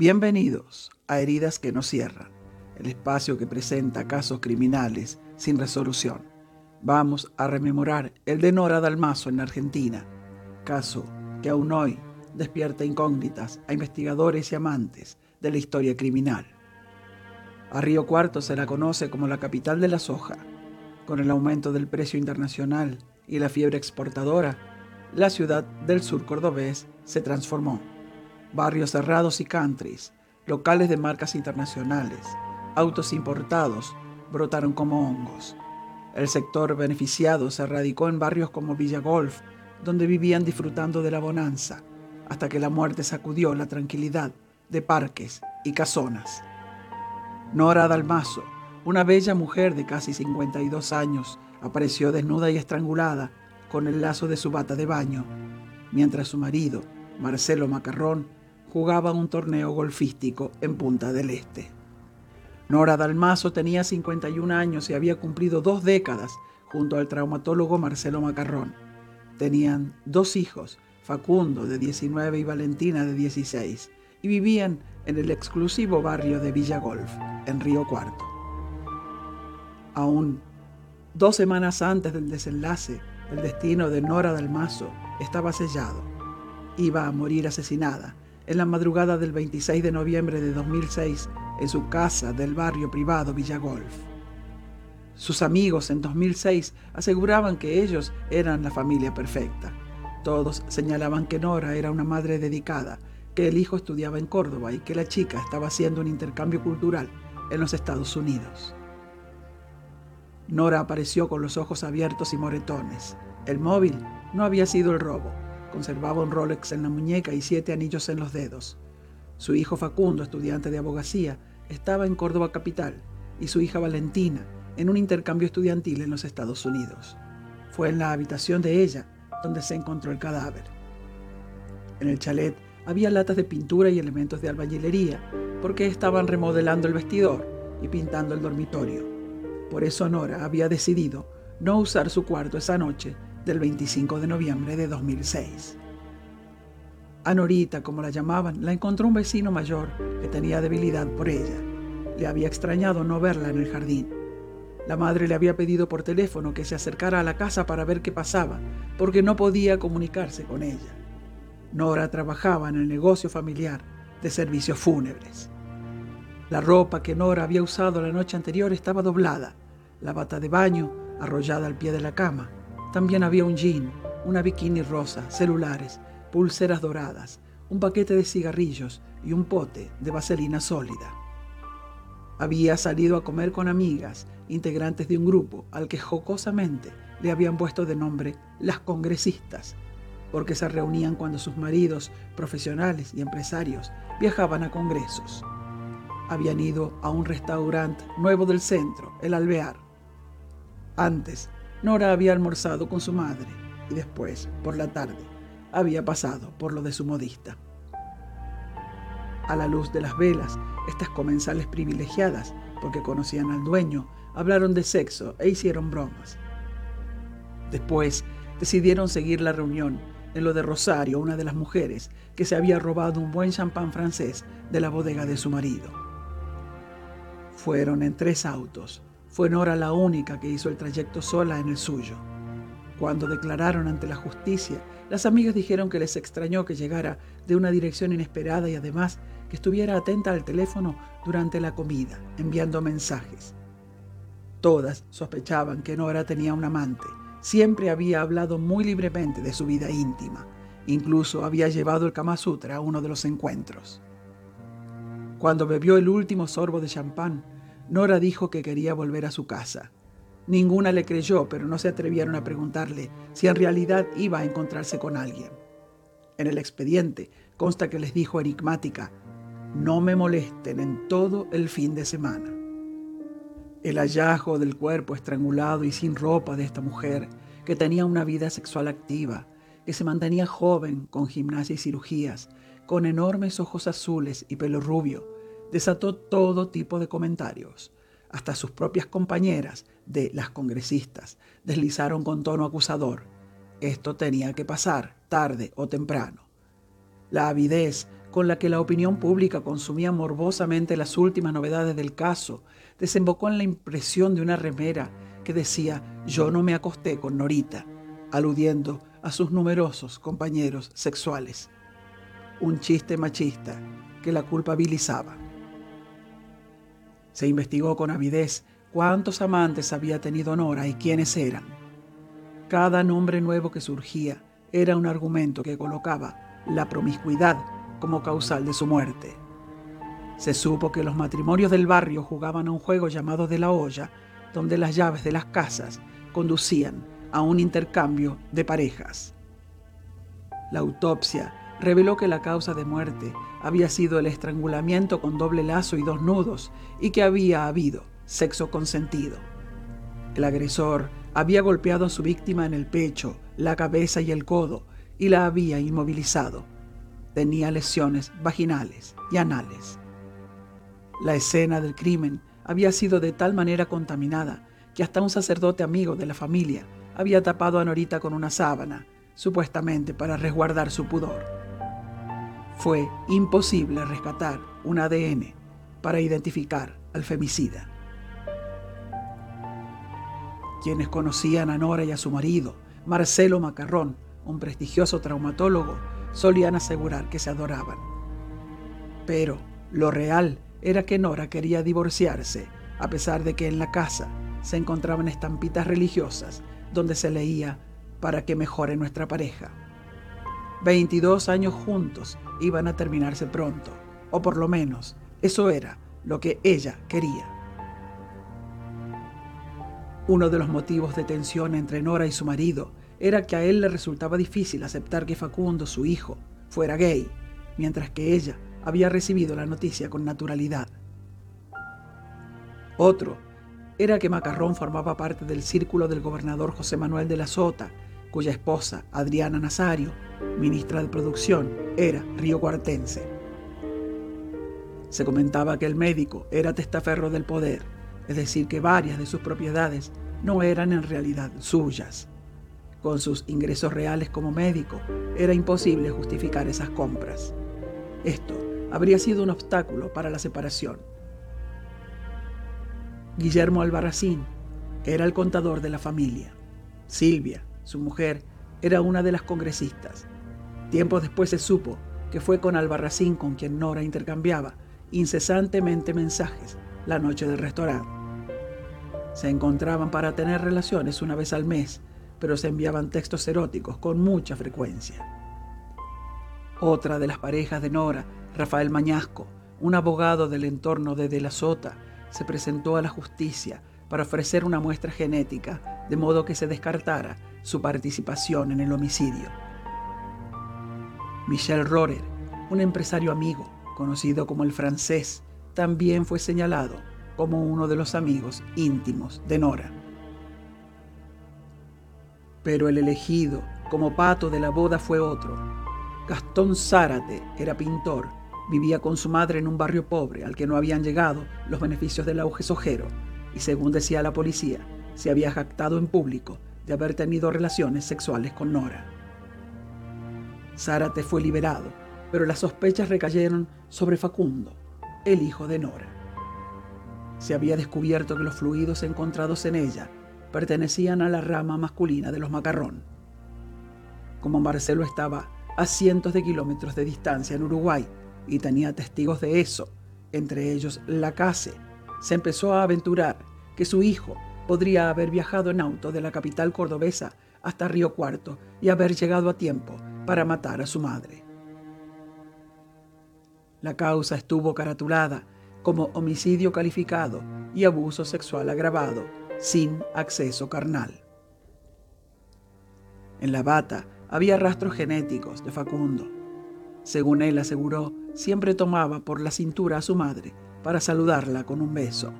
Bienvenidos a Heridas que no Cierran, el espacio que presenta casos criminales sin resolución. Vamos a rememorar el de Nora Dalmasso en la Argentina, caso que aún hoy despierta incógnitas a investigadores y amantes de la historia criminal. A Río Cuarto se la conoce como la capital de la soja. Con el aumento del precio internacional y la fiebre exportadora, la ciudad del sur cordobés se transformó. Barrios cerrados y countries, locales de marcas internacionales, autos importados brotaron como hongos. El sector beneficiado se radicó en barrios como Villa Golf, donde vivían disfrutando de la bonanza, hasta que la muerte sacudió la tranquilidad de parques y casonas. Nora Dalmasso, una bella mujer de casi 52 años, apareció desnuda y estrangulada con el lazo de su bata de baño, mientras su marido, Marcelo Macarrón, jugaba un torneo golfístico en Punta del Este. Nora Dalmasso tenía 51 años y había cumplido 2 décadas junto al traumatólogo Marcelo Macarrón. Tenían 2 hijos, Facundo de 19 y Valentina de 16, y vivían en el exclusivo barrio de Villa Golf, en Río Cuarto. Aún 2 semanas antes del desenlace, el destino de Nora Dalmasso estaba sellado. Iba a morir asesinada en la madrugada del 26 de noviembre de 2006 en su casa del barrio privado Villa Golf. Sus amigos en 2006 aseguraban que ellos eran la familia perfecta. Todos señalaban que Nora era una madre dedicada, que el hijo estudiaba en Córdoba y que la chica estaba haciendo un intercambio cultural en los Estados Unidos. Nora apareció con los ojos abiertos y moretones. El móvil no había sido el robo. Conservaba un Rolex en la muñeca y 7 anillos en los dedos. Su hijo Facundo, estudiante de abogacía, estaba en Córdoba capital y su hija Valentina en un intercambio estudiantil en los Estados Unidos. Fue en la habitación de ella donde se encontró el cadáver. En el chalet había latas de pintura y elementos de albañilería porque estaban remodelando el vestidor y pintando el dormitorio. Por eso Nora había decidido no usar su cuarto esa noche del 25 de noviembre de 2006. A Norita, como la llamaban, la encontró un vecino mayor que tenía debilidad por ella. Le había extrañado no verla en el jardín. La madre le había pedido por teléfono que se acercara a la casa para ver qué pasaba, porque no podía comunicarse con ella. Nora trabajaba en el negocio familiar de servicios fúnebres. La ropa que Nora había usado la noche anterior estaba doblada, la bata de baño arrollada al pie de la cama. También había un jean, una bikini rosa, celulares, pulseras doradas, un paquete de cigarrillos y un pote de vaselina sólida. Había salido a comer con amigas, integrantes de un grupo al que jocosamente le habían puesto de nombre las congresistas, porque se reunían cuando sus maridos, profesionales y empresarios, viajaban a congresos. Habían ido a un restaurante nuevo del centro, el Alvear. Antes, Nora había almorzado con su madre y después, por la tarde, había pasado por lo de su modista. A la luz de las velas, estas comensales privilegiadas, porque conocían al dueño, hablaron de sexo e hicieron bromas. Después, decidieron seguir la reunión en lo de Rosario, una de las mujeres que se había robado un buen champán francés de la bodega de su marido. Fueron en 3 autos. Fue Nora la única que hizo el trayecto sola en el suyo. Cuando declararon ante la justicia, las amigas dijeron que les extrañó que llegara de una dirección inesperada y además que estuviera atenta al teléfono durante la comida, enviando mensajes. Todas sospechaban que Nora tenía un amante. Siempre había hablado muy libremente de su vida íntima. Incluso había llevado el Kama Sutra a uno de los encuentros. Cuando bebió el último sorbo de champán, Nora dijo que quería volver a su casa. Ninguna le creyó, pero no se atrevieron a preguntarle si en realidad iba a encontrarse con alguien. En el expediente consta que les dijo enigmática: "No me molesten en todo el fin de semana". El hallazgo del cuerpo estrangulado y sin ropa de esta mujer, que tenía una vida sexual activa, que se mantenía joven con gimnasia y cirugías, con enormes ojos azules y pelo rubio, desató todo tipo de comentarios. Hasta sus propias compañeras de las congresistas deslizaron con tono acusador. Esto tenía que pasar, tarde o temprano. La avidez con la que la opinión pública consumía morbosamente las últimas novedades del caso, desembocó en la impresión de una remera que decía «Yo no me acosté con Norita», aludiendo a sus numerosos compañeros sexuales. Un chiste machista que la culpabilizaba. Se investigó con avidez cuántos amantes había tenido Nora y quiénes eran. Cada nombre nuevo que surgía era un argumento que colocaba la promiscuidad como causal de su muerte. Se supo que los matrimonios del barrio jugaban a un juego llamado de la olla, donde las llaves de las casas conducían a un intercambio de parejas. La autopsia reveló que la causa de muerte había sido el estrangulamiento con doble lazo y 2 nudos y que había habido sexo consentido. El agresor había golpeado a su víctima en el pecho, la cabeza y el codo y la había inmovilizado. Tenía lesiones vaginales y anales. La escena del crimen había sido de tal manera contaminada que hasta un sacerdote amigo de la familia había tapado a Norita con una sábana, supuestamente para resguardar su pudor. Fue imposible rescatar un ADN para identificar al femicida. Quienes conocían a Nora y a su marido, Marcelo Macarrón, un prestigioso traumatólogo, solían asegurar que se adoraban. Pero lo real era que Nora quería divorciarse, a pesar de que en la casa se encontraban estampitas religiosas donde se leía «Para que mejore nuestra pareja». 22 años juntos iban a terminarse pronto, o por lo menos eso era lo que ella quería. Uno de los motivos de tensión entre Nora y su marido era que a él le resultaba difícil aceptar que Facundo, su hijo, fuera gay, mientras que ella había recibido la noticia con naturalidad. Otro era que Macarrón formaba parte del círculo del gobernador José Manuel de la Sota, cuya esposa, Adriana Nazario, ministra de Producción, era riocuartense. Se comentaba que el médico era testaferro del poder, es decir, que varias de sus propiedades no eran en realidad suyas. Con sus ingresos reales como médico, era imposible justificar esas compras. Esto habría sido un obstáculo para la separación. Guillermo Albarracín era el contador de la familia. Silvia, su mujer, era una de las congresistas. Tiempos después se supo que fue con Albarracín con quien Nora intercambiaba incesantemente mensajes la noche del restaurante. Se encontraban para tener relaciones una vez al mes, pero se enviaban textos eróticos con mucha frecuencia. Otra de las parejas de Nora, Rafael Mañasco, un abogado del entorno de la Sota, se presentó a la justicia para ofrecer una muestra genética, de modo que se descartara su participación en el homicidio. Michel Rorer, un empresario amigo, conocido como el francés, también fue señalado como uno de los amigos íntimos de Nora. Pero el elegido como pato de la boda fue otro. Gastón Zárate era pintor. Vivía con su madre en un barrio pobre al que no habían llegado los beneficios del auge sojero y, según decía la policía, se había jactado en público de haber tenido relaciones sexuales con Nora. Zárate fue liberado, pero las sospechas recayeron sobre Facundo, el hijo de Nora. Se había descubierto que los fluidos encontrados en ella pertenecían a la rama masculina de los Macarrón. Como Marcelo estaba a cientos de kilómetros de distancia en Uruguay, y tenía testigos de eso, entre ellos Lacase, se empezó a aventurar que su hijo podría haber viajado en auto de la capital cordobesa hasta Río Cuarto y haber llegado a tiempo para matar a su madre. La causa estuvo caratulada como homicidio calificado y abuso sexual agravado, sin acceso carnal. En la bata había rastros genéticos de Facundo. Según él aseguró, siempre tomaba por la cintura a su madre para saludarla con un beso.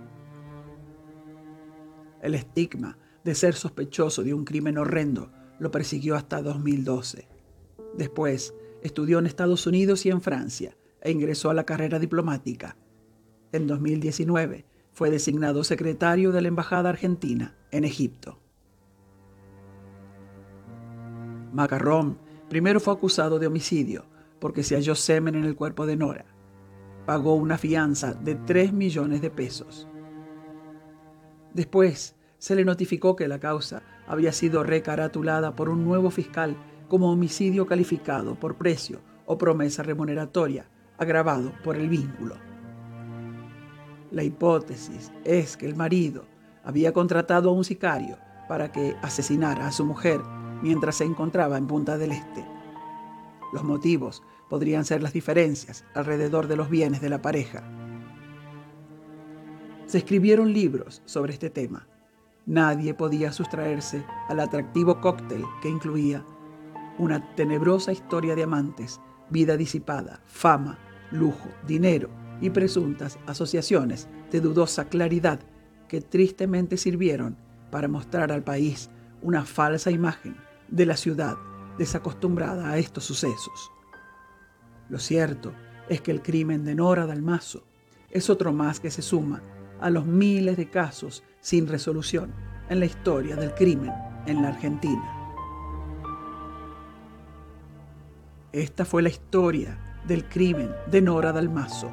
El estigma de ser sospechoso de un crimen horrendo lo persiguió hasta 2012. Después, estudió en Estados Unidos y en Francia e ingresó a la carrera diplomática. En 2019, fue designado secretario de la Embajada Argentina en Egipto. Macarrón primero fue acusado de homicidio, porque se halló semen en el cuerpo de Nora. Pagó una fianza de 3 millones de pesos. Después se le notificó que la causa había sido recaratulada por un nuevo fiscal como homicidio calificado por precio o promesa remuneratoria, agravado por el vínculo. La hipótesis es que el marido había contratado a un sicario para que asesinara a su mujer mientras se encontraba en Punta del Este. Los motivos podrían ser las diferencias alrededor de los bienes de la pareja. Se escribieron libros sobre este tema. Nadie podía sustraerse al atractivo cóctel que incluía una tenebrosa historia de amantes, vida disipada, fama, lujo, dinero y presuntas asociaciones de dudosa claridad que tristemente sirvieron para mostrar al país una falsa imagen de la ciudad desacostumbrada a estos sucesos. Lo cierto es que el crimen de Nora Dalmasso es otro más que se suma a los miles de casos sin resolución en la historia del crimen en la Argentina. Esta fue la historia del crimen de Nora Dalmasso,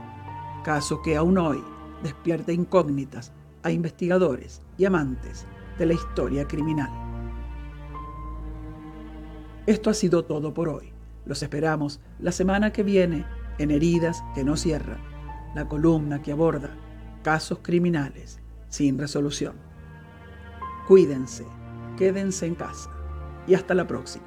caso que aún hoy despierta incógnitas a investigadores y amantes de la historia criminal. Esto ha sido todo por hoy. Los esperamos la semana que viene en Heridas que no Cierran, la columna que aborda casos criminales sin resolución. Cuídense, quédense en casa y hasta la próxima.